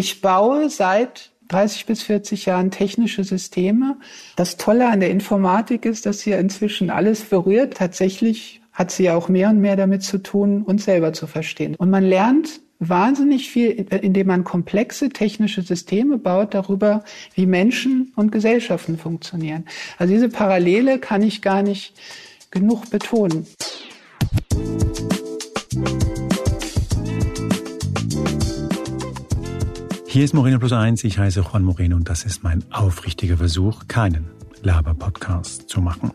Ich baue seit 30 bis 40 Jahren technische Systeme. Das Tolle an der Informatik ist, dass sie ja inzwischen alles berührt. Tatsächlich hat sie ja auch mehr und mehr damit zu tun, uns selber zu verstehen. Und man lernt wahnsinnig viel, indem man komplexe technische Systeme baut, darüber, wie Menschen und Gesellschaften funktionieren. Also diese Parallele kann ich gar nicht genug betonen. Hier ist Moreno Plus 1, ich heiße Juan Moreno und das ist mein aufrichtiger Versuch, keinen Laber-Podcast zu machen.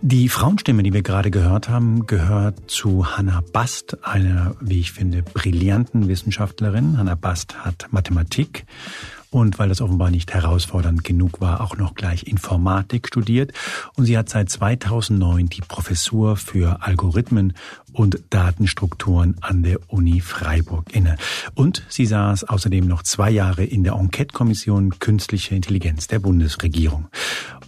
Die Frauenstimme, die wir gerade gehört haben, gehört zu Hannah Bast, einer, wie ich finde, brillanten Wissenschaftlerin. Hannah Bast hat Mathematik und weil das offenbar nicht herausfordernd genug war, auch noch gleich Informatik studiert. Und sie hat seit 2009 die Professur für Algorithmen und Datenstrukturen an der Uni Freiburg inne. Und sie saß außerdem noch 2 Jahre in der Enquete-Kommission Künstliche Intelligenz der Bundesregierung.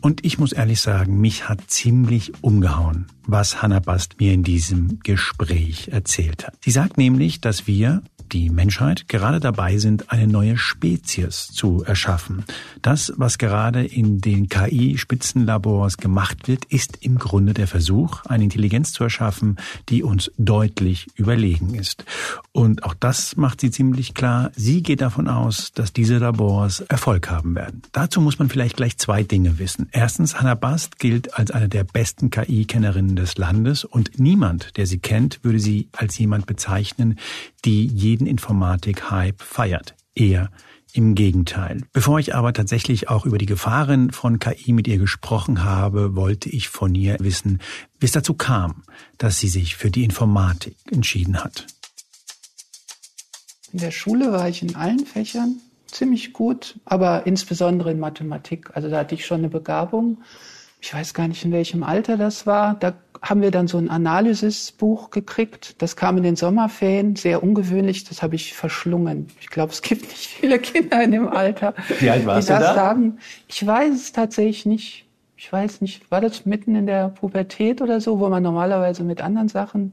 Und ich muss ehrlich sagen, mich hat ziemlich umgehauen, was Hannah Bast mir in diesem Gespräch erzählt hat. Sie sagt nämlich, dass wir, die Menschheit, gerade dabei sind, eine neue Spezies zu erschaffen. Das, was gerade in den KI-Spitzenlabors gemacht wird, ist im Grunde der Versuch, eine Intelligenz zu erschaffen, die uns deutlich überlegen ist. Und auch das macht sie ziemlich klar. Sie geht davon aus, dass diese Labors Erfolg haben werden. Dazu muss man vielleicht gleich 2 Dinge wissen. Erstens, Hannah Bast gilt als eine der besten KI-Kennerinnen des Landes und niemand, der sie kennt, würde sie als jemand bezeichnen, die jeden Informatik-Hype feiert. Eher im Gegenteil. Bevor ich aber tatsächlich auch über die Gefahren von KI mit ihr gesprochen habe, wollte ich von ihr wissen, wie es dazu kam, dass sie sich für die Informatik entschieden hat. In der Schule war ich in allen Fächern ziemlich gut, aber insbesondere in Mathematik. Also da hatte ich schon eine Begabung. Ich weiß gar nicht, in welchem Alter das war. Da haben wir dann so ein Analysisbuch gekriegt. Das kam in den Sommerferien, sehr ungewöhnlich. Das habe ich verschlungen. Ich glaube, es gibt nicht viele Kinder in dem Alter. Wie alt warst du da? Ich weiß es tatsächlich nicht. Ich weiß nicht, war das mitten in der Pubertät oder so, wo man normalerweise mit anderen Sachen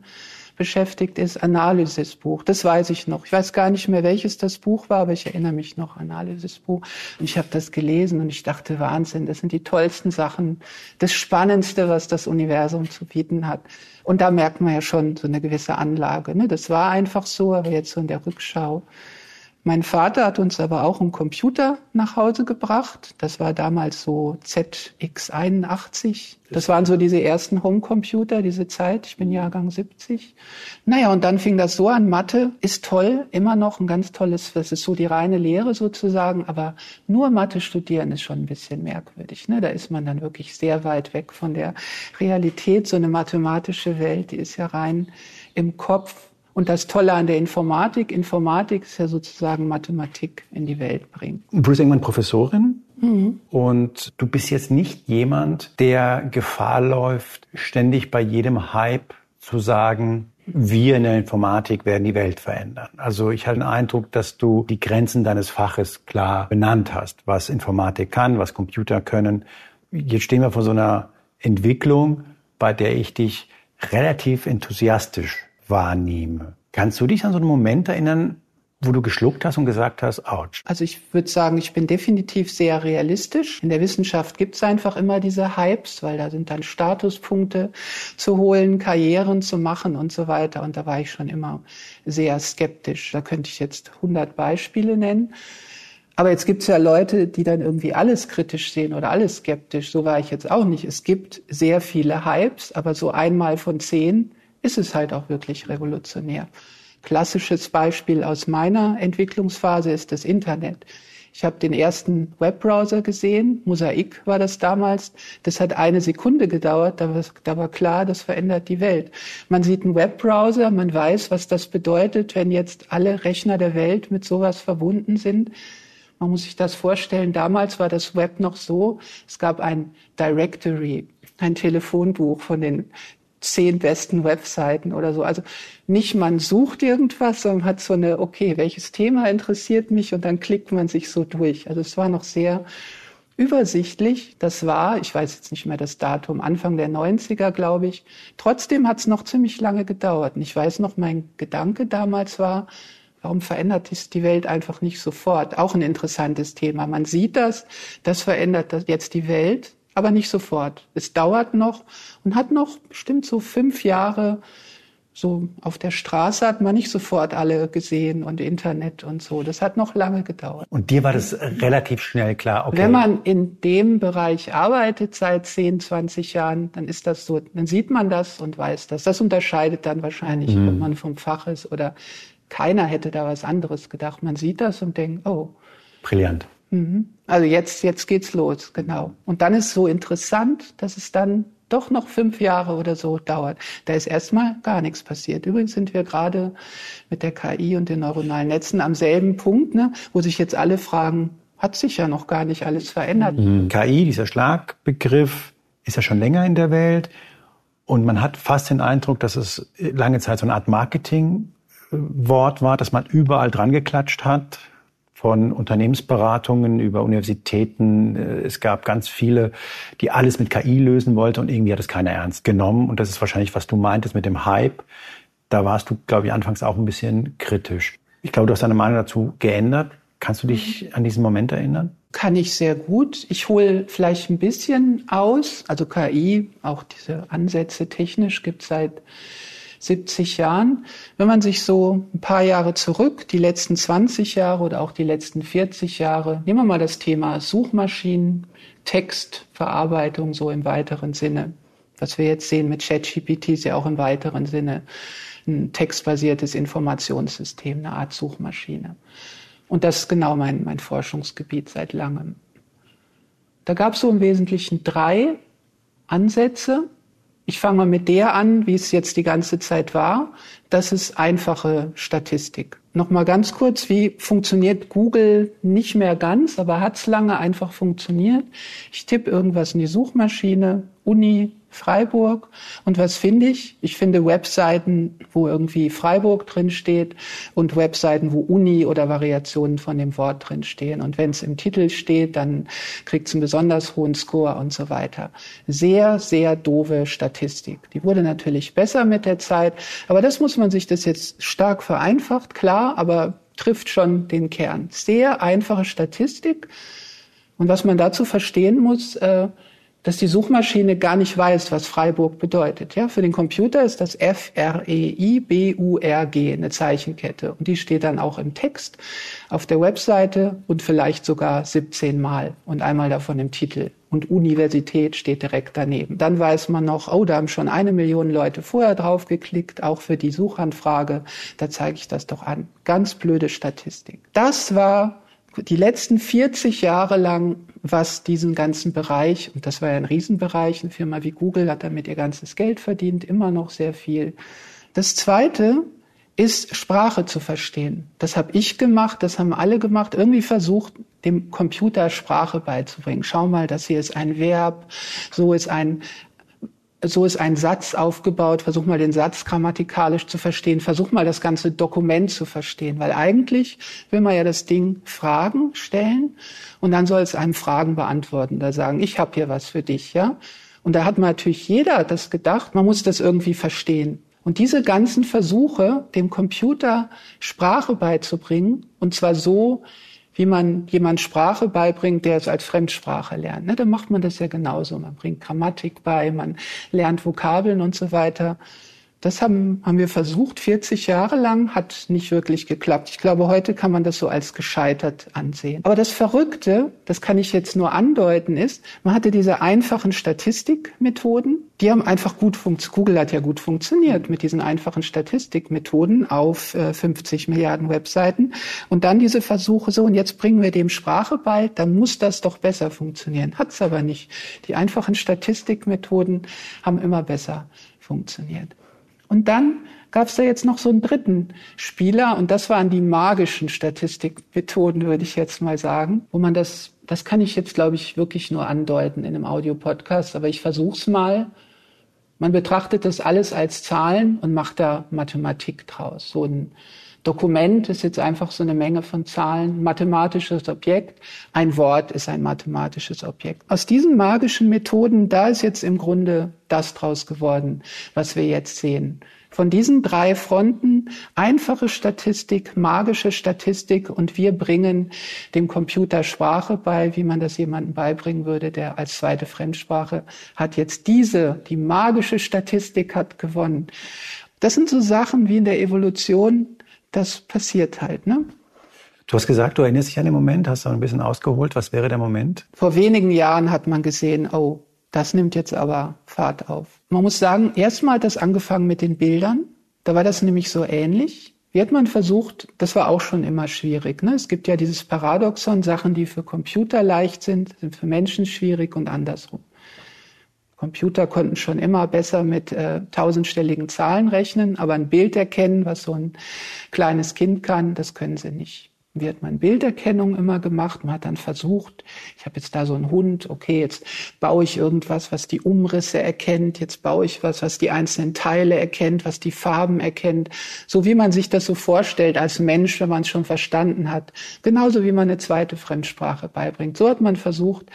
beschäftigt ist? Analysisbuch, das weiß ich noch. Ich weiß gar nicht mehr, welches das Buch war, aber ich erinnere mich noch, Analysisbuch. Und ich habe das gelesen und ich dachte, Wahnsinn, das sind die tollsten Sachen, das Spannendste, was das Universum zu bieten hat. Und da merkt man ja schon so eine gewisse Anlage, ne? Das war einfach so, aber jetzt so in der Rückschau. Mein Vater hat uns aber auch einen Computer nach Hause gebracht. Das war damals so ZX81. Das waren so diese ersten Homecomputer, diese Zeit. Ich bin Jahrgang 70. Naja, und dann fing das so an. Mathe ist toll, immer noch ein ganz tolles, das ist so die reine Lehre sozusagen. Aber nur Mathe studieren ist schon ein bisschen merkwürdig, ne? Da ist man dann wirklich sehr weit weg von der Realität. So eine mathematische Welt, die ist ja rein im Kopf. Und das Tolle an der Informatik ist ja sozusagen Mathematik in die Welt bringen. Du bist irgendwann Professorin und du bist jetzt nicht jemand, der Gefahr läuft, ständig bei jedem Hype zu sagen, wir in der Informatik werden die Welt verändern. Also ich hatte den Eindruck, dass du die Grenzen deines Faches klar benannt hast, was Informatik kann, was Computer können. Jetzt stehen wir vor so einer Entwicklung, bei der ich dich relativ enthusiastisch wahrnehme. Kannst du dich an so einen Moment erinnern, wo du geschluckt hast und gesagt hast, ouch? Also ich würde sagen, ich bin definitiv sehr realistisch. In der Wissenschaft gibt es einfach immer diese Hypes, weil da sind dann Statuspunkte zu holen, Karrieren zu machen und so weiter. Und da war ich schon immer sehr skeptisch. Da könnte ich jetzt 100 Beispiele nennen. Aber jetzt gibt es ja Leute, die dann irgendwie alles kritisch sehen oder alles skeptisch. So war ich jetzt auch nicht. Es gibt sehr viele Hypes, aber so einmal von 10 ist es halt auch wirklich revolutionär. Klassisches Beispiel aus meiner Entwicklungsphase ist das Internet. Ich habe den ersten Webbrowser gesehen, Mosaic war das damals. Das hat 1 Sekunde gedauert, da war klar, das verändert die Welt. Man sieht einen Webbrowser, man weiß, was das bedeutet, wenn jetzt alle Rechner der Welt mit sowas verbunden sind. Man muss sich das vorstellen, damals war das Web noch so, es gab ein Directory, ein Telefonbuch von den 10 besten Webseiten oder so. Also nicht man sucht irgendwas, sondern hat so eine, okay, welches Thema interessiert mich? Und dann klickt man sich so durch. Also es war noch sehr übersichtlich. Das war, ich weiß jetzt nicht mehr das Datum, Anfang der 90er, glaube ich. Trotzdem hat es noch ziemlich lange gedauert. Und ich weiß noch, mein Gedanke damals war, Warum verändert es die Welt einfach nicht sofort? Auch ein interessantes Thema. Man sieht das, das verändert jetzt die Welt, aber nicht sofort. Es dauert noch und hat noch bestimmt so 5 Jahre. So auf der Straße hat man nicht sofort alle gesehen und Internet und so. Das hat noch lange gedauert. Und dir war das relativ schnell klar? Okay. Wenn man in dem Bereich arbeitet seit 10, 20 Jahren, dann ist das so, dann sieht man das und weiß das. Das unterscheidet dann wahrscheinlich, wenn man vom Fach ist oder keiner hätte da was anderes gedacht. Man sieht das und denkt, oh. Brillant. Also jetzt geht's los, genau. Und dann ist es so interessant, dass es dann doch noch 5 Jahre oder so dauert. Da ist erstmal gar nichts passiert. Übrigens sind wir gerade mit der KI und den neuronalen Netzen am selben Punkt, ne, wo sich jetzt alle fragen, hat sich ja noch gar nicht alles verändert. KI, dieser Schlagbegriff, ist ja schon länger in der Welt und man hat fast den Eindruck, dass es lange Zeit so eine Art Marketingwort war, dass man überall dran geklatscht hat, von Unternehmensberatungen über Universitäten. Es gab ganz viele, die alles mit KI lösen wollten und irgendwie hat es keiner ernst genommen. Und das ist wahrscheinlich, was du meintest mit dem Hype. Da warst du, glaube ich, anfangs auch ein bisschen kritisch. Ich glaube, du hast deine Meinung dazu geändert. Kannst du dich an diesen Moment erinnern? Kann ich sehr gut. Ich hole vielleicht ein bisschen aus. Also KI, auch diese Ansätze technisch gibt es seit 70 Jahren. Wenn man sich so ein paar Jahre zurück, die letzten 20 Jahre oder auch die letzten 40 Jahre, nehmen wir mal das Thema Suchmaschinen, Textverarbeitung so im weiteren Sinne. Was wir jetzt sehen mit ChatGPT ist ja auch im weiteren Sinne ein textbasiertes Informationssystem, eine Art Suchmaschine. Und das ist genau mein Forschungsgebiet seit langem. Da gab es so im Wesentlichen 3 Ansätze. Ich fange mal mit der an, wie es jetzt die ganze Zeit war. Das ist einfache Statistik. Nochmal ganz kurz, wie funktioniert Google? Nicht mehr ganz, aber hat es lange einfach funktioniert. Ich tippe irgendwas in die Suchmaschine, Uni, Freiburg. Und was finde ich? Ich finde Webseiten, wo irgendwie Freiburg drinsteht und Webseiten, wo Uni oder Variationen von dem Wort drinstehen. Und wenn es im Titel steht, dann kriegt es einen besonders hohen Score und so weiter. Sehr, sehr doofe Statistik. Die wurde natürlich besser mit der Zeit. Aber das muss man sich das jetzt stark vereinfacht, klar, aber trifft schon den Kern. Sehr einfache Statistik. Und was man dazu verstehen muss, dass die Suchmaschine gar nicht weiß, was Freiburg bedeutet. Ja, für den Computer ist das F-R-E-I-B-U-R-G eine Zeichenkette. Und die steht dann auch im Text auf der Webseite und vielleicht sogar 17 Mal und einmal davon im Titel. Und Universität steht direkt daneben. Dann weiß man noch, oh, da haben schon 1 Million Leute vorher drauf geklickt, auch für die Suchanfrage. Da zeige ich das doch an. Ganz blöde Statistik. Das war die letzten 40 Jahre lang, was diesen ganzen Bereich, und das war ja ein Riesenbereich, eine Firma wie Google hat damit ihr ganzes Geld verdient, immer noch sehr viel. Das Zweite ist, Sprache zu verstehen. Das habe ich gemacht, das haben alle gemacht, irgendwie versucht, dem Computer Sprache beizubringen. Schau mal, das hier ist ein Verb, so ist ein Satz aufgebaut, versuch mal den Satz grammatikalisch zu verstehen, versuch mal das ganze Dokument zu verstehen, weil eigentlich will man ja das Ding Fragen stellen und dann soll es einem Fragen beantworten, da sagen, ich habe hier was für dich, ja. Und da hat man natürlich jeder das gedacht, man muss das irgendwie verstehen. Und diese ganzen Versuche, dem Computer Sprache beizubringen, und zwar so, wie man jemand Sprache beibringt, der es als Fremdsprache lernt. Ne, dann macht man das ja genauso. Man bringt Grammatik bei, man lernt Vokabeln und so weiter. Das haben wir versucht, 40 Jahre lang, hat nicht wirklich geklappt. Ich glaube, heute kann man das so als gescheitert ansehen. Aber das Verrückte, das kann ich jetzt nur andeuten, ist, man hatte diese einfachen Statistikmethoden, die haben einfach gut funktioniert. Google hat ja gut funktioniert mit diesen einfachen Statistikmethoden auf 50 Milliarden Webseiten. Und dann diese Versuche so, und jetzt bringen wir dem Sprache bei, dann muss das doch besser funktionieren. Hat's aber nicht. Die einfachen Statistikmethoden haben immer besser funktioniert. Und dann gab es da jetzt noch so einen dritten Spieler und das waren die magischen Statistikmethoden, würde ich jetzt mal sagen, wo man das kann ich jetzt, glaube ich, wirklich nur andeuten in einem Audio-Podcast, aber ich versuche es mal. Man betrachtet das alles als Zahlen und macht da Mathematik draus. So ein Dokument ist jetzt einfach so eine Menge von Zahlen, mathematisches Objekt. Ein Wort ist ein mathematisches Objekt. Aus diesen magischen Methoden, da ist jetzt im Grunde das draus geworden, was wir jetzt sehen. Von diesen drei Fronten einfache Statistik, magische Statistik und wir bringen dem Computer Sprache bei, wie man das jemandem beibringen würde, der als zweite Fremdsprache hat jetzt die magische Statistik hat gewonnen. Das sind so Sachen wie in der Evolution, das passiert halt, ne? Du hast gesagt, du erinnerst dich an den Moment, hast du ein bisschen ausgeholt. Was wäre der Moment? Vor wenigen Jahren hat man gesehen, oh, das nimmt jetzt aber Fahrt auf. Man muss sagen, erstmal hat das angefangen mit den Bildern. Da war das nämlich so ähnlich. Wie hat man versucht, das war auch schon immer schwierig, ne? Es gibt ja dieses Paradoxon, Sachen, die für Computer leicht sind, sind für Menschen schwierig und andersrum. Computer konnten schon immer besser mit tausendstelligen Zahlen rechnen, aber ein Bild erkennen, was so ein kleines Kind kann, das können sie nicht. Wie hat man Bilderkennung immer gemacht? Man hat dann versucht, ich habe jetzt da so einen Hund, okay, jetzt baue ich irgendwas, was die Umrisse erkennt, jetzt baue ich was, was die einzelnen Teile erkennt, was die Farben erkennt. So wie man sich das so vorstellt als Mensch, wenn man es schon verstanden hat. Genauso wie man eine zweite Fremdsprache beibringt. So hat man versucht,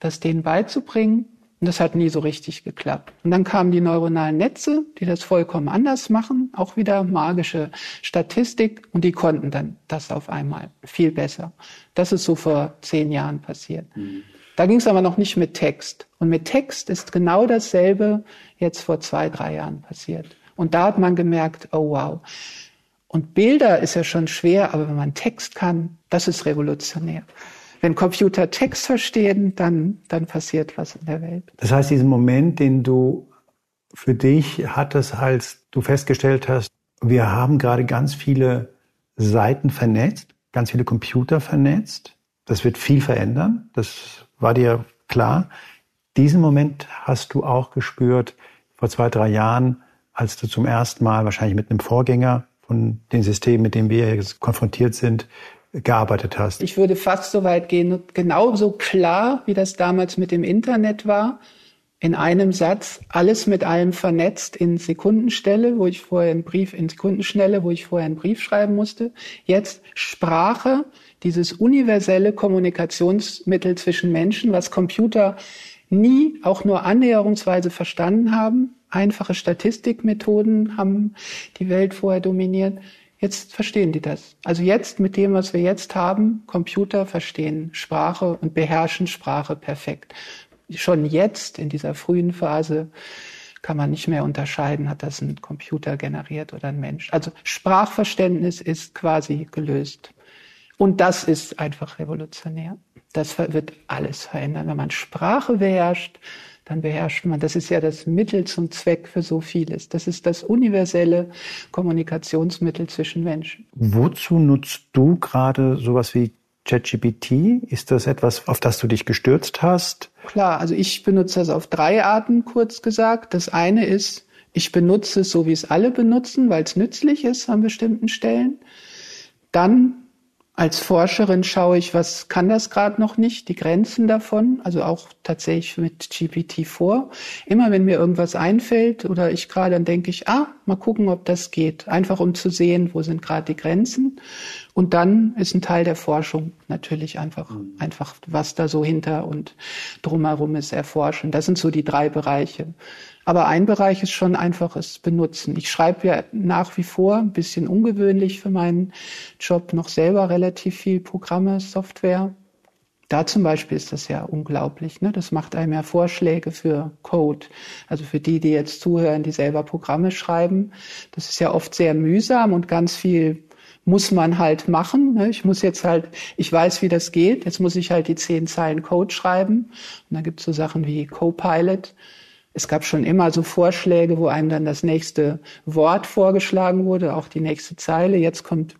das denen beizubringen. Und das hat nie so richtig geklappt. Und dann kamen die neuronalen Netze, die das vollkommen anders machen, auch wieder magische Statistik. Und die konnten dann das auf einmal viel besser. Das ist so vor 10 Jahren passiert. Mhm. Da ging es aber noch nicht mit Text. Und mit Text ist genau dasselbe jetzt vor 2, 3 Jahren passiert. Und da hat man gemerkt, oh wow. Und Bilder ist ja schon schwer, aber wenn man Text kann, das ist revolutionär. Wenn Computer Text verstehen, dann passiert was in der Welt. Das heißt, diesen Moment, den du für dich hattest, als du festgestellt hast, wir haben gerade ganz viele Seiten vernetzt, ganz viele Computer vernetzt. Das wird viel verändern, das war dir klar. Diesen Moment hast du auch gespürt vor 2, 3 Jahren, als du zum ersten Mal wahrscheinlich mit einem Vorgänger von den Systemen, mit denen wir jetzt konfrontiert sind, gearbeitet hast. Ich würde fast so weit gehen, genauso klar, wie das damals mit dem Internet war, in einem Satz, alles mit allem vernetzt in Sekundenstelle, wo ich vorher einen Brief schreiben musste. Jetzt Sprache, dieses universelle Kommunikationsmittel zwischen Menschen, was Computer nie auch nur annäherungsweise verstanden haben. Einfache Statistikmethoden haben die Welt vorher dominiert. Jetzt verstehen die das. Also jetzt mit dem, was wir jetzt haben, Computer verstehen Sprache und beherrschen Sprache perfekt. Schon jetzt in dieser frühen Phase kann man nicht mehr unterscheiden, hat das ein Computer generiert oder ein Mensch. Also Sprachverständnis ist quasi gelöst. Und das ist einfach revolutionär. Das wird alles verändern. Wenn man Sprache beherrscht, dann beherrscht man. Das ist ja das Mittel zum Zweck für so vieles. Das ist das universelle Kommunikationsmittel zwischen Menschen. Wozu nutzt du gerade sowas wie ChatGPT? Ist das etwas, auf das du dich gestürzt hast? Klar, also ich benutze das auf 3 Arten, kurz gesagt. Das eine ist, ich benutze es so, wie es alle benutzen, weil es nützlich ist an bestimmten Stellen. Dann als Forscherin schaue ich, was kann das gerade noch nicht, die Grenzen davon, also auch tatsächlich mit GPT-4. Immer wenn mir irgendwas einfällt oder ich gerade, dann denke ich, mal gucken, ob das geht. Einfach um zu sehen, wo sind gerade die Grenzen. Und dann ist ein Teil der Forschung natürlich einfach, was da so hinter und drumherum ist, erforschen. Das sind so die 3 Bereiche. Aber ein Bereich ist schon einfaches Benutzen. Ich schreibe ja nach wie vor, ein bisschen ungewöhnlich für meinen Job, noch selber relativ viel Programme, Software. Da zum Beispiel ist das ja unglaublich, ne? Das macht einem ja Vorschläge für Code. Also für die jetzt zuhören, die selber Programme schreiben. Das ist ja oft sehr mühsam und ganz viel muss man halt machen. Ne? Ich weiß, wie das geht. Jetzt muss ich halt die 10 Zeilen Code schreiben. Und dann gibt's so Sachen wie Copilot. Es gab schon immer so Vorschläge, wo einem dann das nächste Wort vorgeschlagen wurde, auch die nächste Zeile. Jetzt kommt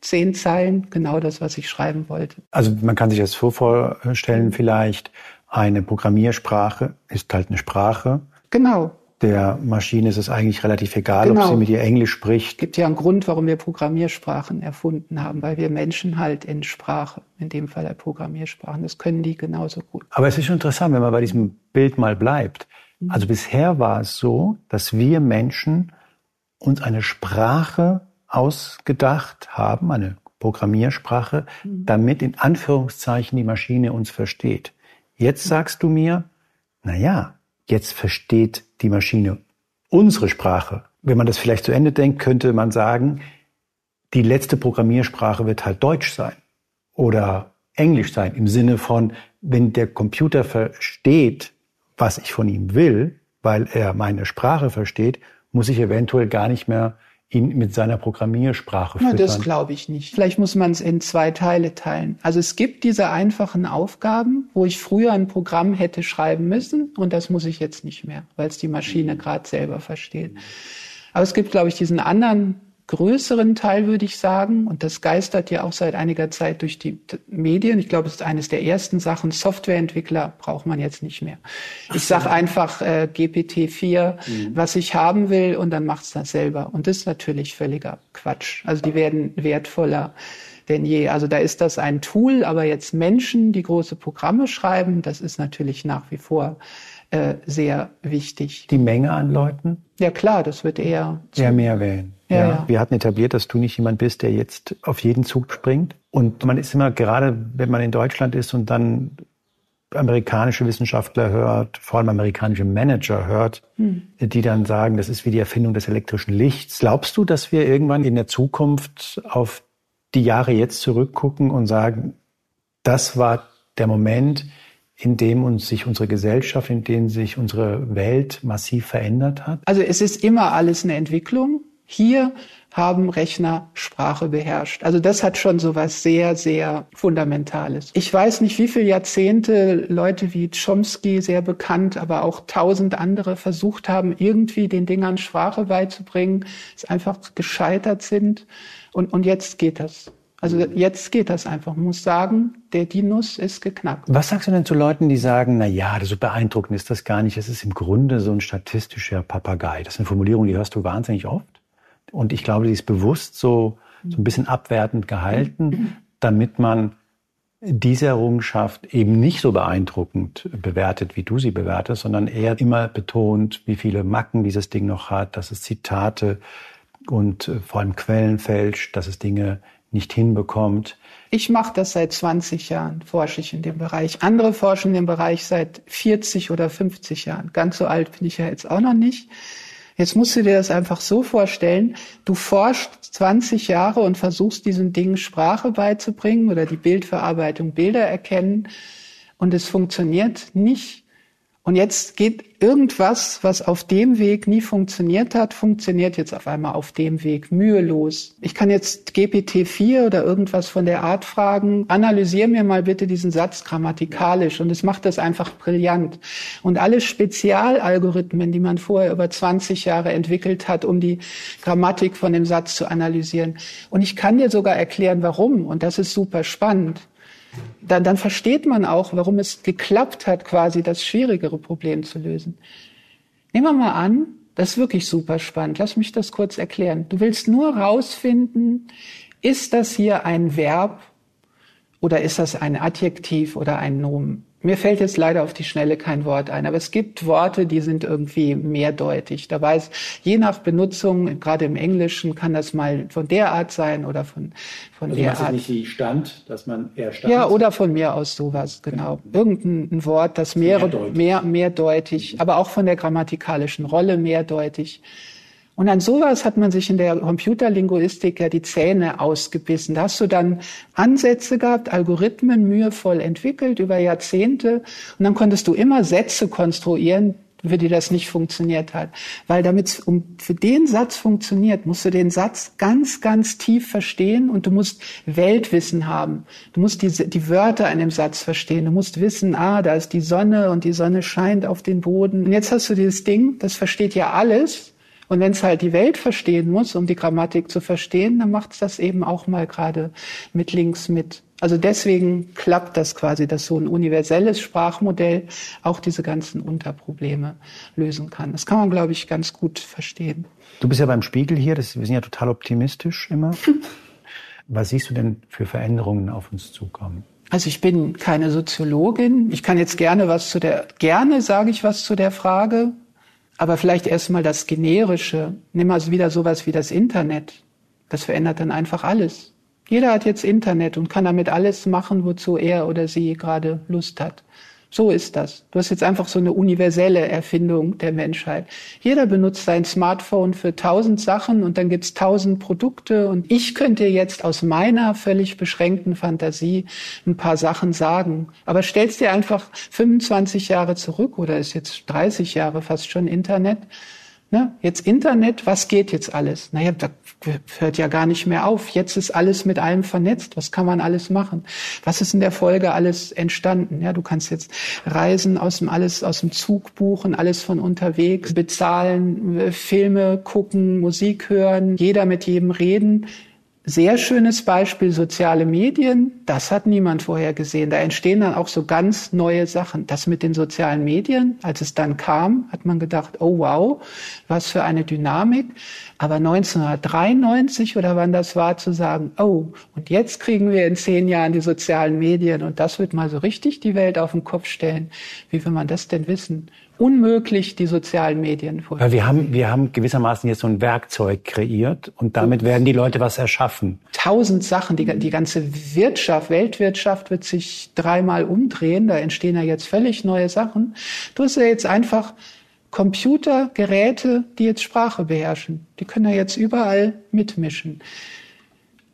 10 Zeilen, genau das, was ich schreiben wollte. Also man kann sich das so vorstellen vielleicht, eine Programmiersprache ist halt eine Sprache. Genau. Der Maschine ist es eigentlich relativ egal, genau, ob sie mit ihr Englisch spricht. Es gibt ja einen Grund, warum wir Programmiersprachen erfunden haben, weil wir Menschen halt in Sprache, in dem Fall der Programmiersprachen, das können die genauso gut. Aber es ist schon interessant, wenn man bei diesem Bild mal bleibt. Also bisher war es so, dass wir Menschen uns eine Sprache ausgedacht haben, eine Programmiersprache, damit in Anführungszeichen die Maschine uns versteht. Jetzt sagst du mir, na ja, jetzt versteht die Maschine unsere Sprache. wenn man das vielleicht zu Ende denkt, könnte man sagen, die letzte Programmiersprache wird halt Deutsch sein oder Englisch sein, im Sinne von, wenn der Computer versteht, was ich von ihm will, weil er meine Sprache versteht, muss ich eventuell gar nicht mehr ihn mit seiner Programmiersprache füttern. Das glaube ich nicht. Vielleicht muss man es in zwei Teile teilen. Also es gibt diese einfachen Aufgaben, wo ich früher ein Programm hätte schreiben müssen und das muss ich jetzt nicht mehr, weil es die Maschine gerade selber versteht. Aber es gibt, glaube ich, diesen anderen größeren Teil, würde ich sagen, und das geistert ja auch seit einiger Zeit durch die Medien. Ich glaube, es ist eines der ersten Sachen. Softwareentwickler braucht man jetzt nicht mehr. Ich sage einfach GPT-4, was ich haben will, und dann macht's das selber. Und das ist natürlich völliger Quatsch. Also die werden wertvoller denn je. Also da ist das ein Tool, aber jetzt Menschen, die große Programme schreiben, das ist natürlich nach wie vor sehr wichtig. Die Menge an Leuten? Ja klar, das wird eher mehr wählen. Ja. Wir hatten etabliert, dass du nicht jemand bist, der jetzt auf jeden Zug springt. Und man ist immer, gerade wenn man in Deutschland ist und dann amerikanische Wissenschaftler hört, vor allem amerikanische Manager hört, die dann sagen, das ist wie die Erfindung des elektrischen Lichts. Glaubst du, dass wir irgendwann in der Zukunft auf die Jahre jetzt zurückgucken und sagen, das war der Moment, in dem uns sich unsere Gesellschaft, in dem sich unsere Welt massiv verändert hat? Also es ist immer alles eine Entwicklung. Hier haben Rechner Sprache beherrscht. Also das hat schon so was sehr, sehr Fundamentales. Ich weiß nicht, wie viele Jahrzehnte Leute wie Chomsky, sehr bekannt, aber auch 1000 andere versucht haben, irgendwie den Dingern Sprache beizubringen, es einfach gescheitert sind. Und jetzt geht das. Also jetzt geht das einfach. Man muss sagen, der Dinos ist geknackt. Was sagst du denn zu Leuten, die sagen, na ja, so beeindruckend ist das gar nicht. Es ist im Grunde so ein statistischer Papagei. Das ist eine Formulierung, die hörst du wahnsinnig oft. Und ich glaube, die ist bewusst so ein bisschen abwertend gehalten, damit man diese Errungenschaft eben nicht so beeindruckend bewertet, wie du sie bewertest, sondern eher immer betont, wie viele Macken dieses Ding noch hat, dass es Zitate und vor allem Quellen fälscht, dass es Dinge nicht hinbekommt. Ich mache das seit 20 Jahren, forsche ich in dem Bereich. Andere forschen in dem Bereich seit 40 oder 50 Jahren. Ganz so alt bin ich ja jetzt auch noch nicht. Jetzt musst du dir das einfach so vorstellen, du forschst 20 Jahre und versuchst diesen Dingen Sprache beizubringen oder die Bildverarbeitung, Bilder erkennen, und es funktioniert nicht. Und jetzt geht irgendwas, was auf dem Weg nie funktioniert hat, funktioniert jetzt auf einmal auf dem Weg mühelos. Ich kann jetzt GPT-4 oder irgendwas von der Art fragen, analysiere mir mal bitte diesen Satz grammatikalisch, und es macht das einfach brillant. Und alle Spezialalgorithmen, die man vorher über 20 Jahre entwickelt hat, um die Grammatik von dem Satz zu analysieren. Und ich kann dir sogar erklären, warum, und das ist super spannend. Dann versteht man auch, warum es geklappt hat, quasi das schwierigere Problem zu lösen. Nehmen wir mal an, das ist wirklich super spannend. Lass mich das kurz erklären. Du willst nur rausfinden, ist das hier ein Verb oder ist das ein Adjektiv oder ein Nomen? Mir fällt jetzt leider auf die Schnelle kein Wort ein, aber es gibt Worte, die sind irgendwie mehrdeutig. Da weiß, je nach Benutzung, gerade im Englischen, kann das mal von der Art sein oder von also der Art. Also nicht die Stand, dass man eher Stand. Ja, oder von mir aus sowas, genau. Irgendein Wort, das mehrdeutig, aber auch von der grammatikalischen Rolle mehrdeutig. Und an sowas hat man sich in der Computerlinguistik ja die Zähne ausgebissen. Da hast du dann Ansätze gehabt, Algorithmen mühevoll entwickelt über Jahrzehnte. Und dann konntest du immer Sätze konstruieren, für die das nicht funktioniert hat. Weil damit es für den Satz funktioniert, musst du den Satz ganz, ganz tief verstehen, und du musst Weltwissen haben. Du musst die Wörter in dem Satz verstehen. Du musst wissen, da ist die Sonne und die Sonne scheint auf den Boden. Und jetzt hast du dieses Ding, das versteht ja alles. Und wenn es halt die Welt verstehen muss, um die Grammatik zu verstehen, dann macht es das eben auch mal gerade mit links mit. Also deswegen klappt das quasi, dass so ein universelles Sprachmodell auch diese ganzen Unterprobleme lösen kann. Das kann man, glaube ich, ganz gut verstehen. Du bist ja beim Spiegel hier, wir sind ja total optimistisch immer. Was siehst du denn für Veränderungen auf uns zukommen? Also ich bin keine Soziologin. Ich kann jetzt gerne sage ich was zu der Frage. Aber vielleicht erstmal das Generische. Nimm mal wieder sowas wie das Internet. Das verändert dann einfach alles. Jeder hat jetzt Internet und kann damit alles machen, wozu er oder sie gerade Lust hat. So ist das. Du hast jetzt einfach so eine universelle Erfindung der Menschheit. Jeder benutzt sein Smartphone für 1000 Sachen und dann gibt's 1000 Produkte. Und ich könnte jetzt aus meiner völlig beschränkten Fantasie ein paar Sachen sagen. Aber stellst dir einfach 25 Jahre zurück oder ist jetzt 30 Jahre fast schon Internet. Ne? Jetzt Internet, was geht jetzt alles? Naja, da hört ja gar nicht mehr auf. Jetzt ist alles mit allem vernetzt. Was kann man alles machen? Was ist in der Folge alles entstanden? Ja, du kannst jetzt Reisen aus dem Zug buchen, alles von unterwegs, bezahlen, Filme gucken, Musik hören, jeder mit jedem reden. Sehr schönes Beispiel, soziale Medien, das hat niemand vorher gesehen. Da entstehen dann auch so ganz neue Sachen. Das mit den sozialen Medien, als es dann kam, hat man gedacht, oh wow, was für eine Dynamik. Aber 1993 oder wann das war, zu sagen, oh, und jetzt kriegen wir in 10 Jahren die sozialen Medien und das wird mal so richtig die Welt auf den Kopf stellen. Wie will man das denn wissen? Unmöglich, die sozialen Medien vorher. Wir haben gewissermaßen jetzt so ein Werkzeug kreiert und damit werden die Leute was erschaffen. 1000 Sachen, die ganze Wirtschaft, Weltwirtschaft wird sich dreimal umdrehen, da entstehen ja jetzt völlig neue Sachen. Du hast ja jetzt einfach Computer, Geräte, die jetzt Sprache beherrschen. Die können ja jetzt überall mitmischen.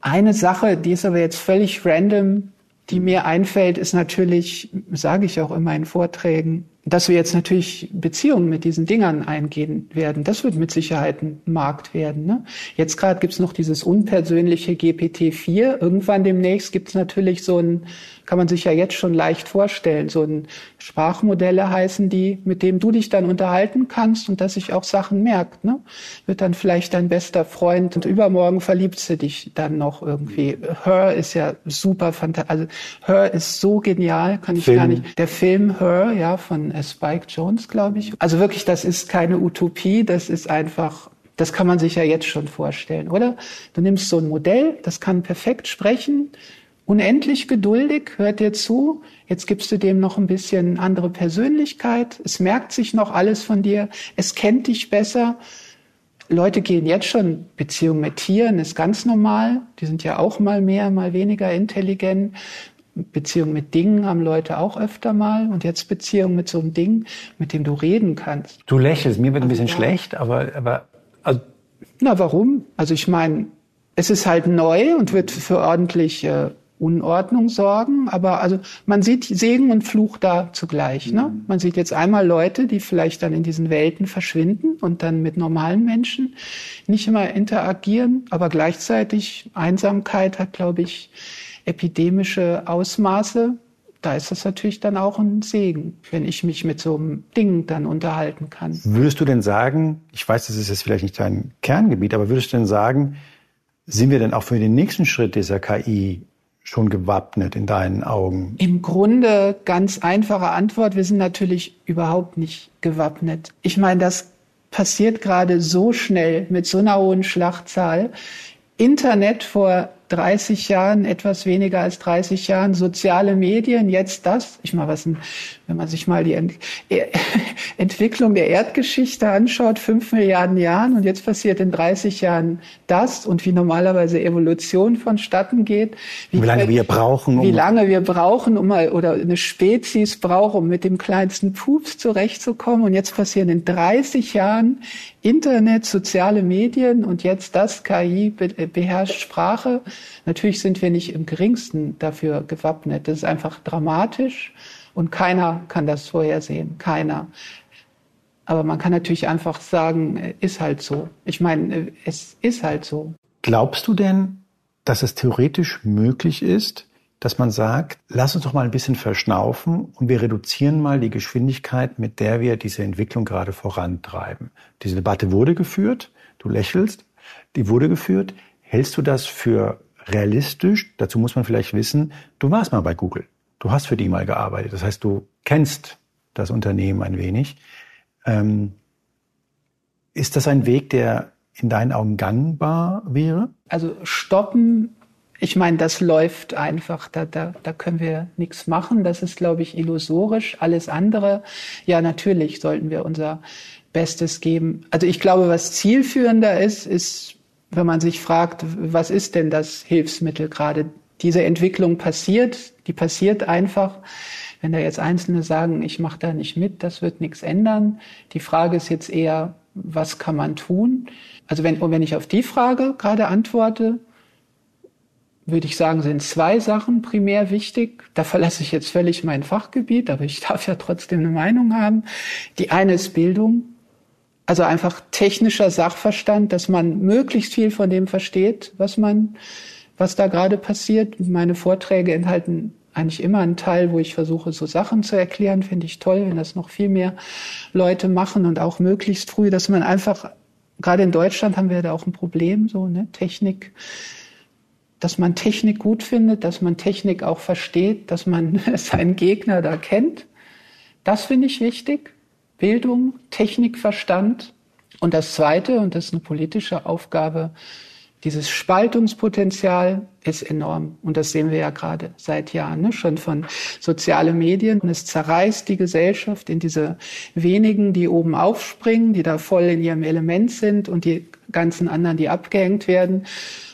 Eine Sache, die ist aber jetzt völlig random, die mir einfällt, ist natürlich, sage ich auch immer in Vorträgen, dass wir jetzt natürlich Beziehungen mit diesen Dingern eingehen werden. Das wird mit Sicherheit ein Markt werden. Ne? Jetzt gerade gibt's noch dieses unpersönliche GPT-4. Irgendwann demnächst gibt's natürlich so ein, kann man sich ja jetzt schon leicht vorstellen, so ein Sprachmodelle heißen die, mit dem du dich dann unterhalten kannst und das sich auch Sachen merkt. Ne? Wird dann vielleicht dein bester Freund und übermorgen verliebst du dich dann noch irgendwie. Her ist ja super fantastisch. Also Her ist so genial, kann ich gar nicht. Der Film Her, ja, von Spike Jones, glaube ich. Also wirklich, das ist keine Utopie, das ist einfach, das kann man sich ja jetzt schon vorstellen, oder? Du nimmst so ein Modell, das kann perfekt sprechen, unendlich geduldig, hört dir zu, jetzt gibst du dem noch ein bisschen andere Persönlichkeit, es merkt sich noch alles von dir, es kennt dich besser. Leute gehen jetzt schon, Beziehungen mit Tieren ist ganz normal, die sind ja auch mal mehr, mal weniger intelligent. Beziehungen mit Dingen haben Leute auch öfter mal. Und jetzt Beziehungen mit so einem Ding, mit dem du reden kannst. Du lächelst, mir wird ein bisschen schlecht, aber also. Na, warum? Also ich meine, es ist halt neu und wird für ordentliche Unordnung sorgen. Aber also man sieht Segen und Fluch da zugleich. Ne? Man sieht jetzt einmal Leute, die vielleicht dann in diesen Welten verschwinden und dann mit normalen Menschen nicht immer interagieren. Aber gleichzeitig Einsamkeit hat, glaube ich, epidemische Ausmaße, da ist das natürlich dann auch ein Segen, wenn ich mich mit so einem Ding dann unterhalten kann. Würdest du denn sagen, ich weiß, das ist jetzt vielleicht nicht dein Kerngebiet, aber würdest du denn sagen, sind wir denn auch für den nächsten Schritt dieser KI schon gewappnet in deinen Augen? Im Grunde ganz einfache Antwort, wir sind natürlich überhaupt nicht gewappnet. Ich meine, das passiert gerade so schnell mit so einer hohen Schlachtzahl. Internet vor 30 Jahren, etwas weniger als 30 Jahren, soziale Medien, jetzt das. Ich meine, wenn man sich mal die Entwicklung der Erdgeschichte anschaut, 5 Milliarden Jahren und jetzt passiert in 30 Jahren das und wie normalerweise Evolution vonstatten geht. Wie lange wir brauchen, um oder eine Spezies braucht, um mit dem kleinsten Pups zurechtzukommen und jetzt passieren in 30 Jahren Internet, soziale Medien und jetzt das, KI beherrscht Sprache. Natürlich sind wir nicht im Geringsten dafür gewappnet. Das ist einfach dramatisch und keiner kann das vorhersehen, keiner. Aber man kann natürlich einfach sagen, ist halt so. Ich meine, es ist halt so. Glaubst du denn, dass es theoretisch möglich ist, dass man sagt, lass uns doch mal ein bisschen verschnaufen und wir reduzieren mal die Geschwindigkeit, mit der wir diese Entwicklung gerade vorantreiben? Diese Debatte wurde geführt, du lächelst, die wurde geführt. Hältst du das für realistisch? Dazu muss man vielleicht wissen, du warst mal bei Google. Du hast für die mal gearbeitet. Das heißt, du kennst das Unternehmen ein wenig. Ist das ein Weg, der in deinen Augen gangbar wäre? Also stoppen, ich meine, das läuft einfach. Da können wir nichts machen. Das ist, glaube ich, illusorisch. Alles andere, ja, natürlich sollten wir unser Bestes geben. Also ich glaube, was zielführender ist, wenn man sich fragt, was ist denn das Hilfsmittel gerade? Diese Entwicklung passiert, die passiert einfach. Wenn da jetzt Einzelne sagen, ich mache da nicht mit, das wird nichts ändern. Die Frage ist jetzt eher, was kann man tun? Also wenn ich auf die Frage gerade antworte, würde ich sagen, sind zwei Sachen primär wichtig. Da verlasse ich jetzt völlig mein Fachgebiet, aber ich darf ja trotzdem eine Meinung haben. Die eine ist Bildung, also einfach technischer Sachverstand, dass man möglichst viel von dem versteht, was da gerade passiert. Meine Vorträge enthalten eigentlich immer einen Teil, wo ich versuche, so Sachen zu erklären. Finde ich toll, wenn das noch viel mehr Leute machen und auch möglichst früh, dass man einfach, gerade in Deutschland haben wir da auch ein Problem, so, ne, Technik, dass man Technik gut findet, dass man Technik auch versteht, dass man seinen Gegner da kennt. Das finde ich wichtig. Bildung, Technikverstand. Und das Zweite, und das ist eine politische Aufgabe, dieses Spaltungspotenzial ist enorm. Und das sehen wir ja gerade seit Jahren, ne? Schon von sozialen Medien. Und es zerreißt die Gesellschaft in diese wenigen, die oben aufspringen, die da voll in ihrem Element sind und die ganzen anderen, die abgehängt werden.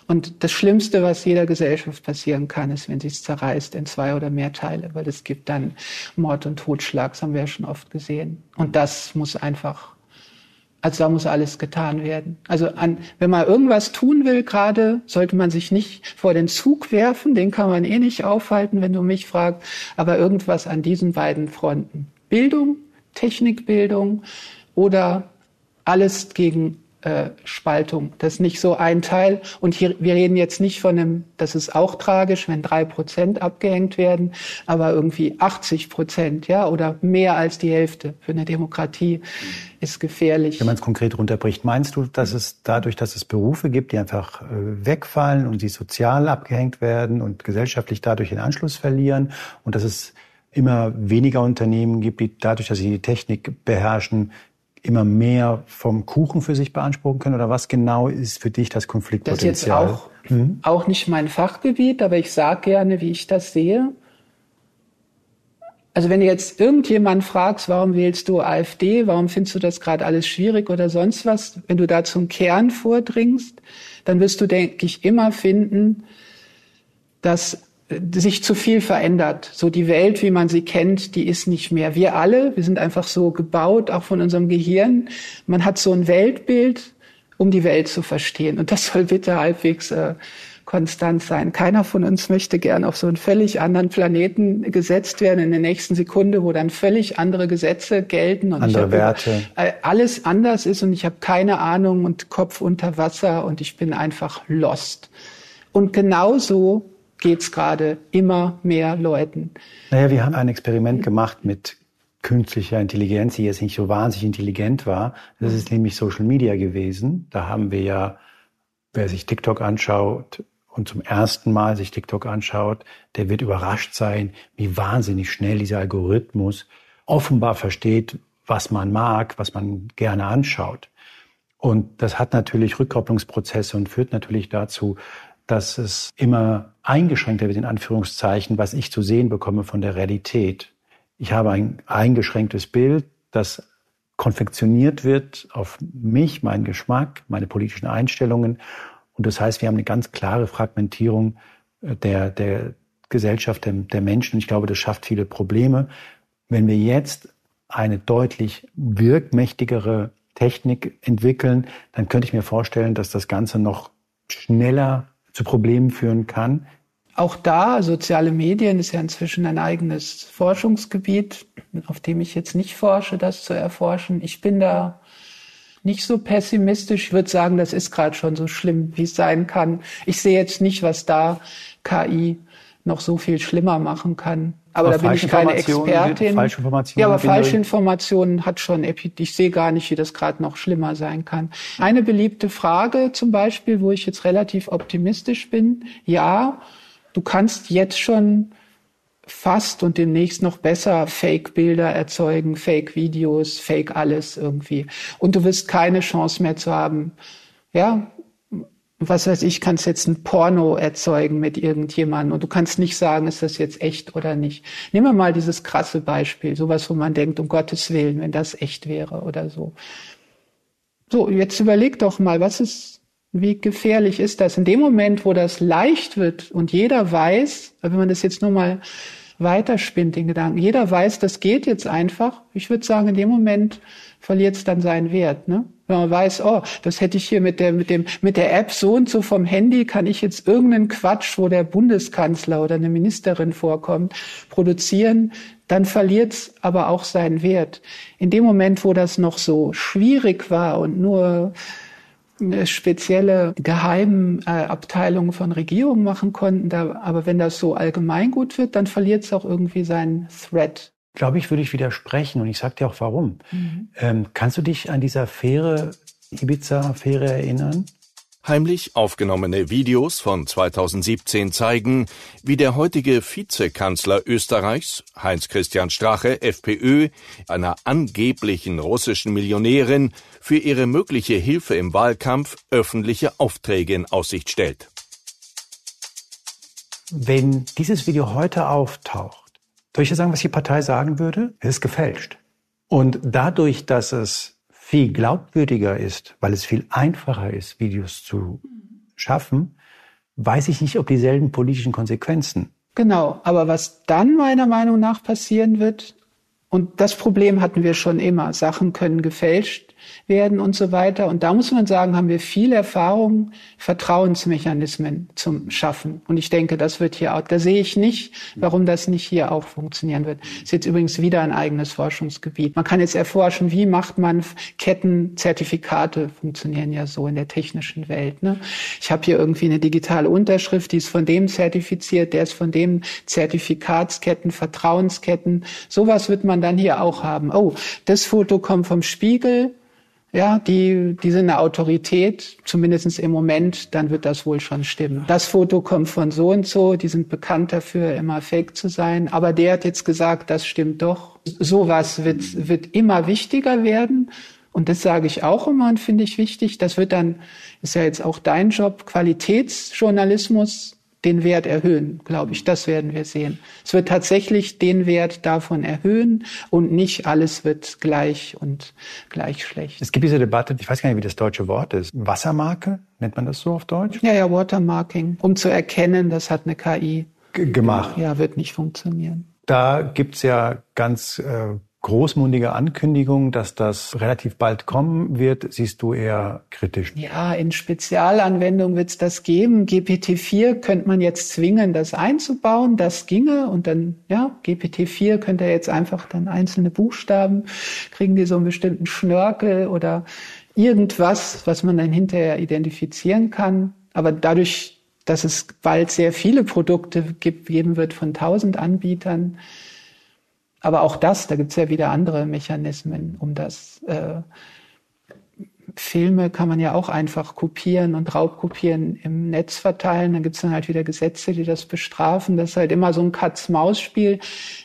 Und das Schlimmste, was jeder Gesellschaft passieren kann, ist, wenn sie es zerreißt in zwei oder mehr Teile. Weil es gibt dann Mord und Totschlag, das haben wir ja schon oft gesehen. Und das muss einfach... Also da muss alles getan werden. Also wenn man irgendwas tun will gerade, sollte man sich nicht vor den Zug werfen. Den kann man eh nicht aufhalten, wenn du mich fragst. Aber irgendwas an diesen beiden Fronten. Bildung, Technikbildung oder alles gegen Spaltung. Das ist nicht so ein Teil. Und hier, wir reden jetzt nicht von einem, das ist auch tragisch, wenn 3% abgehängt werden, aber irgendwie 80%, ja, oder mehr als die Hälfte für eine Demokratie ist gefährlich. Wenn man es konkret runterbricht, meinst du, dass es dadurch, dass es Berufe gibt, die einfach wegfallen und die sozial abgehängt werden und gesellschaftlich dadurch den Anschluss verlieren und dass es immer weniger Unternehmen gibt, die dadurch, dass sie die Technik beherrschen, immer mehr vom Kuchen für sich beanspruchen können? Oder was genau ist für dich das Konfliktpotenzial? Das ist jetzt auch nicht mein Fachgebiet, aber ich sage gerne, wie ich das sehe. Also wenn du jetzt irgendjemand fragst, warum wählst du AfD, warum findest du das gerade alles schwierig oder sonst was, wenn du da zum Kern vordringst, dann wirst du, denke ich, immer finden, dass sich zu viel verändert. So die Welt, wie man sie kennt, die ist nicht mehr. Wir alle, wir sind einfach so gebaut, auch von unserem Gehirn. Man hat so ein Weltbild, um die Welt zu verstehen. Und das soll bitte halbwegs konstant sein. Keiner von uns möchte gern auf so einen völlig anderen Planeten gesetzt werden in der nächsten Sekunde, wo dann völlig andere Gesetze gelten und andere Werte. Alles anders ist und ich habe keine Ahnung und Kopf unter Wasser und ich bin einfach lost. Und genauso geht es gerade immer mehr Leuten. Naja, wir haben ein Experiment gemacht mit künstlicher Intelligenz, die jetzt nicht so wahnsinnig intelligent war. Das ist nämlich Social Media gewesen. Da haben wir ja, wer sich TikTok anschaut und zum ersten Mal sich TikTok anschaut, der wird überrascht sein, wie wahnsinnig schnell dieser Algorithmus offenbar versteht, was man mag, was man gerne anschaut. Und das hat natürlich Rückkopplungsprozesse und führt natürlich dazu, dass es immer eingeschränkter wird, in Anführungszeichen, was ich zu sehen bekomme von der Realität. Ich habe ein eingeschränktes Bild, das konfektioniert wird auf mich, meinen Geschmack, meine politischen Einstellungen. Und das heißt, wir haben eine ganz klare Fragmentierung der Gesellschaft, der Menschen. Und ich glaube, das schafft viele Probleme. Wenn wir jetzt eine deutlich wirkmächtigere Technik entwickeln, dann könnte ich mir vorstellen, dass das Ganze noch schneller zu Problemen führen kann. Auch da, soziale Medien ist ja inzwischen ein eigenes Forschungsgebiet, auf dem ich jetzt nicht forsche, das zu erforschen. Ich bin da nicht so pessimistisch. Ich würde sagen, das ist gerade schon so schlimm, wie es sein kann. Ich sehe jetzt nicht, was da KI noch so viel schlimmer machen kann. Aber da bin ich keine Expertin. Ja, aber Falschinformationen hat schon, ich sehe gar nicht, wie das gerade noch schlimmer sein kann. Eine beliebte Frage zum Beispiel, wo ich jetzt relativ optimistisch bin. Ja, du kannst jetzt schon fast und demnächst noch besser Fake-Bilder erzeugen, Fake-Videos, Fake-alles irgendwie. Und du wirst keine Chance mehr zu haben, ja, was weiß ich, kannst jetzt ein Porno erzeugen mit irgendjemandem und du kannst nicht sagen, ist das jetzt echt oder nicht. Nehmen wir mal dieses krasse Beispiel, sowas, wo man denkt, um Gottes Willen, wenn das echt wäre oder so. So, jetzt überleg doch mal, wie gefährlich ist das? In dem Moment, wo das leicht wird und jeder weiß, wenn man das jetzt nur mal weiterspinnt, den Gedanken. Jeder weiß, das geht jetzt einfach. Ich würde sagen, in dem Moment verliert es dann seinen Wert, ne? Wenn man weiß, oh, das hätte ich hier mit der App so und so vom Handy, kann ich jetzt irgendeinen Quatsch, wo der Bundeskanzler oder eine Ministerin vorkommt, produzieren, dann verliert es aber auch seinen Wert. In dem Moment, wo das noch so schwierig war und nur spezielle geheimen Abteilungen von Regierungen machen konnten, aber wenn das so allgemeingut wird, dann verliert es auch irgendwie seinen Thread. Glaube ich, würde ich widersprechen und ich sage dir auch warum. Mhm. Kannst du dich an diese Affäre, Ibiza-Affäre erinnern? Heimlich aufgenommene Videos von 2017 zeigen, wie der heutige Vizekanzler Österreichs, Heinz-Christian Strache, FPÖ, einer angeblichen russischen Millionärin, für ihre mögliche Hilfe im Wahlkampf öffentliche Aufträge in Aussicht stellt. Wenn dieses Video heute auftaucht, soll ich dir sagen, was die Partei sagen würde? Es ist gefälscht. Und dadurch, dass es viel glaubwürdiger ist, weil es viel einfacher ist, Videos zu schaffen, weiß ich nicht, ob dieselben politischen Konsequenzen. Genau, aber was dann meiner Meinung nach passieren wird, und das Problem hatten wir schon immer, Sachen können gefälscht werden und so weiter. Und da muss man sagen, haben wir viel Erfahrung, Vertrauensmechanismen zum Schaffen. Und ich denke, das wird hier auch, da sehe ich nicht, warum das nicht hier auch funktionieren wird. Das ist jetzt übrigens wieder ein eigenes Forschungsgebiet. Man kann jetzt erforschen, wie macht man Kettenzertifikate, funktionieren ja so in der technischen Welt, ne? Ich habe hier irgendwie eine digitale Unterschrift, die ist von dem zertifiziert, der ist von dem Zertifikatsketten, Vertrauensketten. Sowas wird man dann hier auch haben. Oh, das Foto kommt vom Spiegel. Ja, die sind eine Autorität, zumindest im Moment, dann wird das wohl schon stimmen. Das Foto kommt von so und so, die sind bekannt dafür, immer fake zu sein. Aber der hat jetzt gesagt, das stimmt doch. Sowas wird immer wichtiger werden. Und das sage ich auch immer und finde ich wichtig. Das wird dann, ist ja jetzt auch dein Job, Qualitätsjournalismus, den Wert erhöhen, glaube ich. Das werden wir sehen. Es wird tatsächlich den Wert davon erhöhen und nicht alles wird gleich und gleich schlecht. Es gibt diese Debatte, ich weiß gar nicht, wie das deutsche Wort ist. Wassermarke, nennt man das so auf Deutsch? Ja, Watermarking. Um zu erkennen, das hat eine KI gemacht. Ja, wird nicht funktionieren. Da gibt's ja ganz großmundige Ankündigung, dass das relativ bald kommen wird, siehst du eher kritisch? Ja, in Spezialanwendungen wird es das geben. GPT-4 könnte man jetzt zwingen, das einzubauen. Das ginge und dann, ja, GPT-4 könnte jetzt einfach dann einzelne Buchstaben, kriegen die so einen bestimmten Schnörkel oder irgendwas, was man dann hinterher identifizieren kann. Aber dadurch, dass es bald sehr viele Produkte geben wird von 1000 Anbietern, aber auch das, da gibt es ja wieder andere Mechanismen, um das. Filme kann man ja auch einfach kopieren und raubkopieren im Netz verteilen. Dann gibt es dann halt wieder Gesetze, die das bestrafen. Das ist halt immer so ein Katz-Maus-Spiel.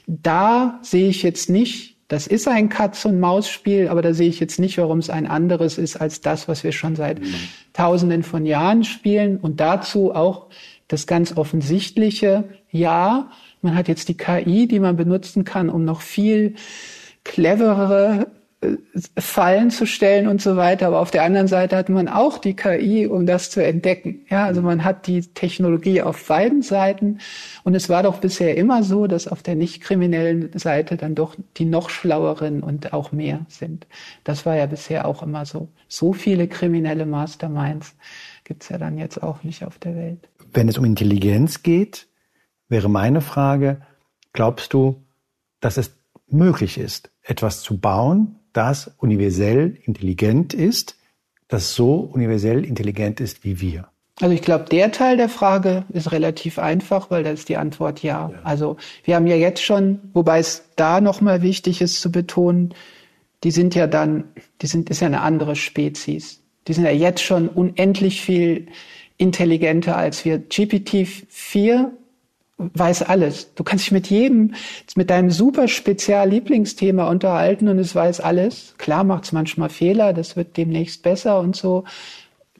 Da sehe ich jetzt nicht, das ist ein Katz-und-Maus-Spiel, aber da sehe ich jetzt nicht, warum es ein anderes ist als das, was wir schon seit Tausenden von Jahren spielen. Und dazu auch das ganz offensichtliche, ja, man hat jetzt die KI, die man benutzen kann, um noch viel cleverere Fallen zu stellen und so weiter. Aber auf der anderen Seite hat man auch die KI, um das zu entdecken. Ja, also man hat die Technologie auf beiden Seiten. Und es war doch bisher immer so, dass auf der nicht kriminellen Seite dann doch die noch schlaueren und auch mehr sind. Das war ja bisher auch immer so. So viele kriminelle Masterminds gibt's ja dann jetzt auch nicht auf der Welt. Wenn es um Intelligenz geht, wäre meine Frage, glaubst du, dass es möglich ist, etwas zu bauen, das universell intelligent ist, das so universell intelligent ist wie wir? Also ich glaube, der Teil der Frage ist relativ einfach, weil da ist die Antwort ja. Also wir haben ja jetzt schon, wobei es da nochmal wichtig ist zu betonen, ist ja eine andere Spezies. Die sind ja jetzt schon unendlich viel intelligenter als wir. GPT-4 weiß alles. Du kannst dich mit deinem super Spezial-Lieblingsthema unterhalten und es weiß alles. Klar macht's manchmal Fehler, das wird demnächst besser und so.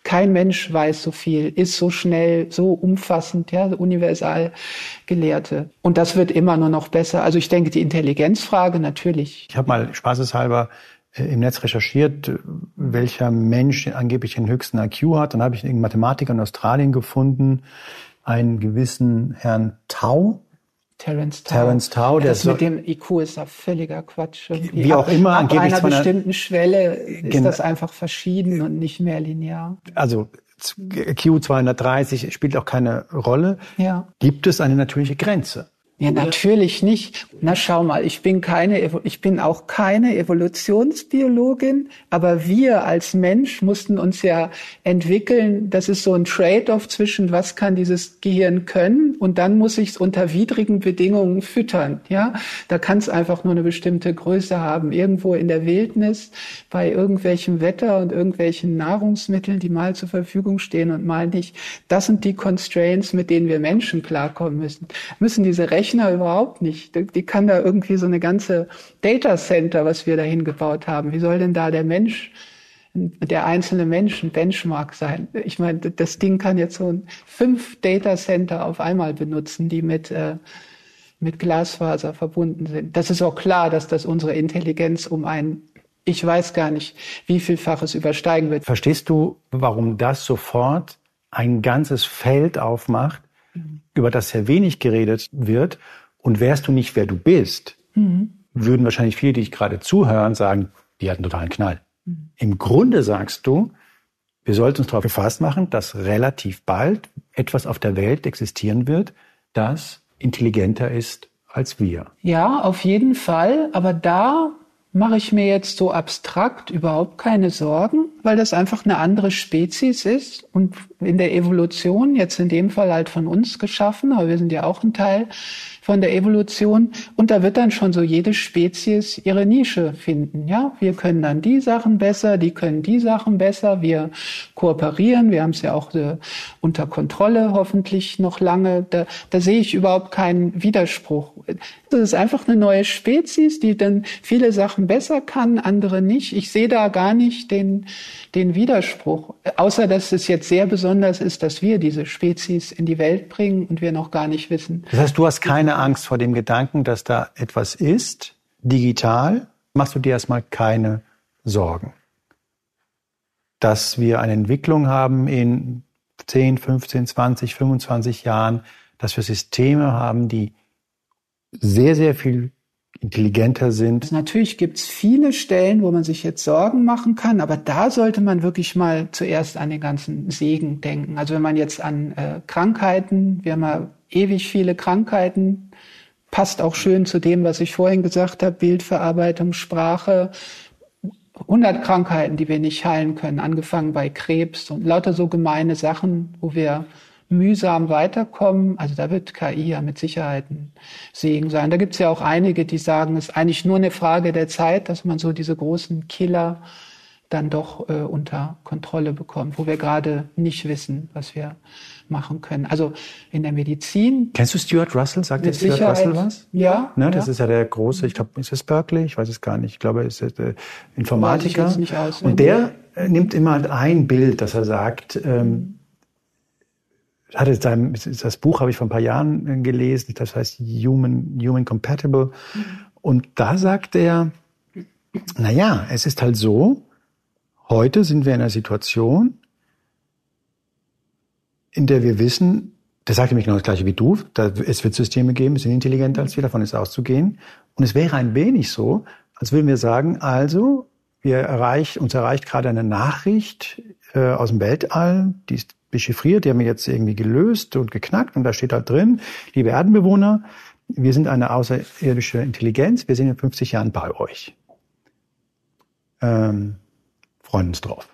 Kein Mensch weiß so viel, ist so schnell, so umfassend, ja, universal Gelehrte. Und das wird immer nur noch besser. Also ich denke, die Intelligenzfrage natürlich. Ich habe mal spaßeshalber im Netz recherchiert, welcher Mensch angeblich den höchsten IQ hat. Dann habe ich einen Mathematiker in Australien gefunden, einen gewissen Herrn Tau, Terence Tau, das mit dem IQ ist ja völliger Quatsch. Wie auch immer, angeblich ab einer bestimmten Schwelle ist das einfach verschieden und nicht mehr linear. Also Q230 spielt auch keine Rolle. Ja. Gibt es eine natürliche Grenze? Ja, natürlich nicht. Na, schau mal, ich bin auch keine Evolutionsbiologin, aber wir als Mensch mussten uns ja entwickeln. Das ist so ein Trade-off zwischen, was kann dieses Gehirn können, und dann muss ich es unter widrigen Bedingungen füttern, ja? Da kann es einfach nur eine bestimmte Größe haben. Irgendwo in der Wildnis, bei irgendwelchem Wetter und irgendwelchen Nahrungsmitteln, die mal zur Verfügung stehen und mal nicht. Das sind die Constraints, mit denen wir Menschen klarkommen müssen. Müssen diese Rechner überhaupt nicht. Die kann da irgendwie so eine ganze Data Center, was wir da hingebaut haben. Wie soll denn da der Mensch, der einzelne Mensch ein Benchmark sein? Ich meine, das Ding kann jetzt so 5 Data Center auf einmal benutzen, die mit Glasfaser verbunden sind. Das ist auch klar, dass das unsere Intelligenz um ein, ich weiß gar nicht, wie vielfaches übersteigen wird. Verstehst du, warum das sofort ein ganzes Feld aufmacht, über das sehr wenig geredet wird? Und wärst du nicht, wer du bist, würden wahrscheinlich viele, die dich gerade zuhören, sagen, die hatten totalen Knall. Im Grunde sagst du, wir sollten uns darauf gefasst machen, dass relativ bald etwas auf der Welt existieren wird, das intelligenter ist als wir. Ja, auf jeden Fall. Aber da mache ich mir jetzt so abstrakt überhaupt keine Sorgen, weil das einfach eine andere Spezies ist und in der Evolution, jetzt in dem Fall halt von uns geschaffen, aber wir sind ja auch ein Teil von der Evolution, und da wird dann schon so jede Spezies ihre Nische finden, ja? Wir können dann die Sachen besser, die können die Sachen besser, wir kooperieren, wir haben es ja auch unter Kontrolle hoffentlich noch lange, da sehe ich überhaupt keinen Widerspruch. Das ist einfach eine neue Spezies, die dann viele Sachen besser kann, andere nicht. Ich sehe da gar nicht den Widerspruch, außer dass es jetzt sehr besonders ist, dass wir diese Spezies in die Welt bringen und wir noch gar nicht wissen. Das heißt, du hast keine Angst vor dem Gedanken, dass da etwas ist, digital, machst du dir erstmal keine Sorgen, dass wir eine Entwicklung haben in 10, 15, 20, 25 Jahren, dass wir Systeme haben, die sehr, sehr viel intelligenter sind. Natürlich gibt es viele Stellen, wo man sich jetzt Sorgen machen kann, aber da sollte man wirklich mal zuerst an den ganzen Segen denken. Also wenn man jetzt an Krankheiten, wir haben ja ewig viele Krankheiten, passt auch schön zu dem, was ich vorhin gesagt habe, Bildverarbeitung, Sprache, 100 Krankheiten, die wir nicht heilen können, angefangen bei Krebs und lauter so gemeine Sachen, wo wir mühsam weiterkommen. Also da wird KI ja mit Sicherheit ein Segen sein. Da gibt es ja auch einige, die sagen, es ist eigentlich nur eine Frage der Zeit, dass man so diese großen Killer dann doch unter Kontrolle bekommt, wo wir gerade nicht wissen, was wir machen können. Also in der Medizin. Kennst du Stuart Russell? Sagt dir Stuart Russell was? Ja. Ne, das ist ja der große, ich glaube, ist es Berkeley? Ich weiß es gar nicht. Ich glaube, er ist Informatiker. Weiß ich jetzt nicht aus. Und der nimmt immer halt ein Bild, dass er sagt, das Buch habe ich vor ein paar Jahren gelesen, das heißt Human Compatible. Und da sagt er, naja, es ist halt so, heute sind wir in einer Situation, in der wir wissen, das sagt nämlich genau das Gleiche wie du, es wird Systeme geben, die sind intelligenter als wir, davon ist auszugehen. Und es wäre ein wenig so, als würden wir sagen, also, uns erreicht gerade eine Nachricht aus dem Weltall, die ist dechiffriert, die haben wir jetzt irgendwie gelöst und geknackt, und da steht halt drin, liebe Erdenbewohner, wir sind eine außerirdische Intelligenz, wir sind in 50 Jahren bei euch. Freuen uns drauf.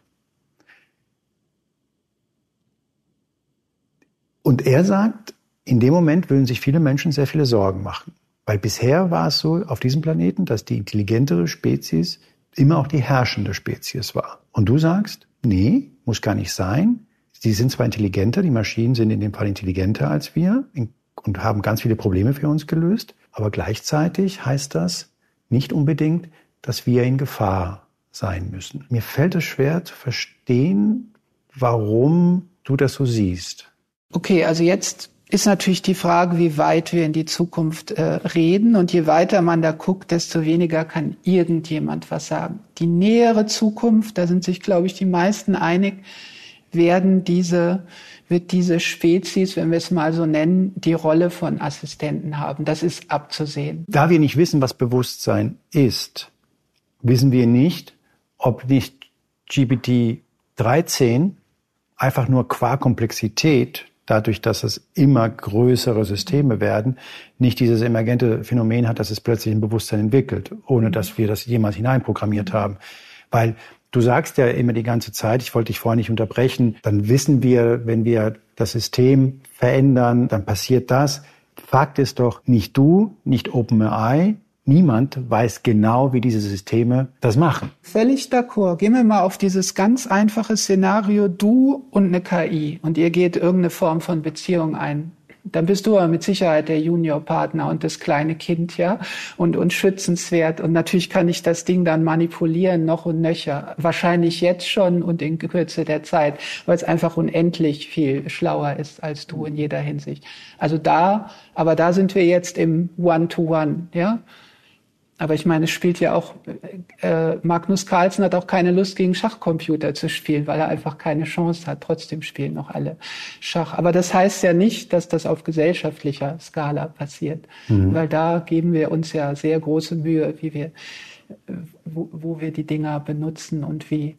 Und er sagt, in dem Moment würden sich viele Menschen sehr viele Sorgen machen. Weil bisher war es so auf diesem Planeten, dass die intelligentere Spezies immer auch die herrschende Spezies war. Und du sagst, nee, muss gar nicht sein. Die sind zwar intelligenter, die Maschinen sind in dem Fall intelligenter als wir und haben ganz viele Probleme für uns gelöst, aber gleichzeitig heißt das nicht unbedingt, dass wir in Gefahr sein müssen. Mir fällt es schwer zu verstehen, warum du das so siehst. Okay, also jetzt ist natürlich die Frage, wie weit wir in die Zukunft reden. Und je weiter man da guckt, desto weniger kann irgendjemand was sagen. Die nähere Zukunft, da sind sich, glaube ich, die meisten einig, wird diese Spezies, wenn wir es mal so nennen, die Rolle von Assistenten haben. Das ist abzusehen. Da wir nicht wissen, was Bewusstsein ist, wissen wir nicht, ob nicht GPT-13 einfach nur qua Komplexität, dadurch, dass es immer größere Systeme werden, nicht dieses emergente Phänomen hat, dass es plötzlich ein Bewusstsein entwickelt, ohne dass wir das jemals hineinprogrammiert haben. Weil du sagst ja immer die ganze Zeit, ich wollte dich vorher nicht unterbrechen, dann wissen wir, wenn wir das System verändern, dann passiert das. Fakt ist doch, nicht du, nicht OpenAI, niemand weiß genau, wie diese Systeme das machen. Völlig d'accord. Gehen wir mal auf dieses ganz einfache Szenario, du und eine KI und ihr geht irgendeine Form von Beziehung ein. Dann bist du aber mit Sicherheit der Juniorpartner und das kleine Kind, ja, und schützenswert. Und natürlich kann ich das Ding dann manipulieren, noch und nöcher. Wahrscheinlich jetzt schon und in Kürze der Zeit, weil es einfach unendlich viel schlauer ist als du in jeder Hinsicht. Also da sind wir jetzt im One-to-One, ja. Aber ich meine, es spielt ja auch, Magnus Carlsen hat auch keine Lust, gegen Schachcomputer zu spielen, weil er einfach keine Chance hat. Trotzdem spielen noch alle Schach. Aber das heißt ja nicht, dass das auf gesellschaftlicher Skala passiert. Mhm. Weil da geben wir uns ja sehr große Mühe, wie wir, wo wir die Dinger benutzen und wie.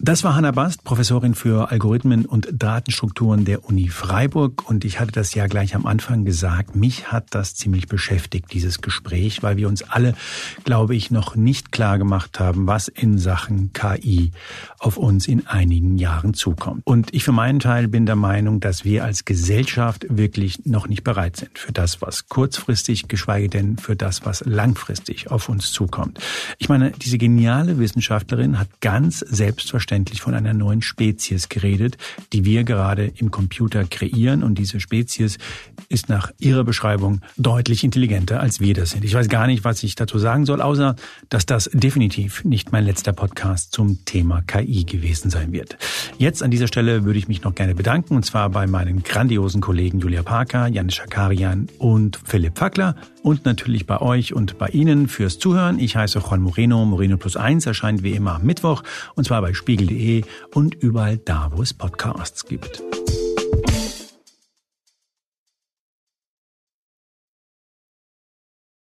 Das war Hannah Bast, Professorin für Algorithmen und Datenstrukturen der Uni Freiburg. Und ich hatte das ja gleich am Anfang gesagt, mich hat das ziemlich beschäftigt, dieses Gespräch, weil wir uns alle, glaube ich, noch nicht klar gemacht haben, was in Sachen KI auf uns in einigen Jahren zukommt. Und ich für meinen Teil bin der Meinung, dass wir als Gesellschaft wirklich noch nicht bereit sind für das, was kurzfristig, geschweige denn für das, was langfristig auf uns zukommt. Ich meine, diese geniale Wissenschaftlerin hat ganz selbstverständlich von einer neuen Spezies geredet, die wir gerade im Computer kreieren. Und diese Spezies ist nach ihrer Beschreibung deutlich intelligenter, als wir das sind. Ich weiß gar nicht, was ich dazu sagen soll, außer, dass das definitiv nicht mein letzter Podcast zum Thema KI gewesen sein wird. Jetzt an dieser Stelle würde ich mich noch gerne bedanken, und zwar bei meinen grandiosen Kollegen Julia Parker, Janis Schakarian und Philipp Fackler und natürlich bei euch und bei Ihnen fürs Zuhören. Ich heiße Juan Moreno, Moreno Plus 1 erscheint wie immer am Mittwoch, und zwar bei SPIEGEL.de und überall da, wo es Podcasts gibt.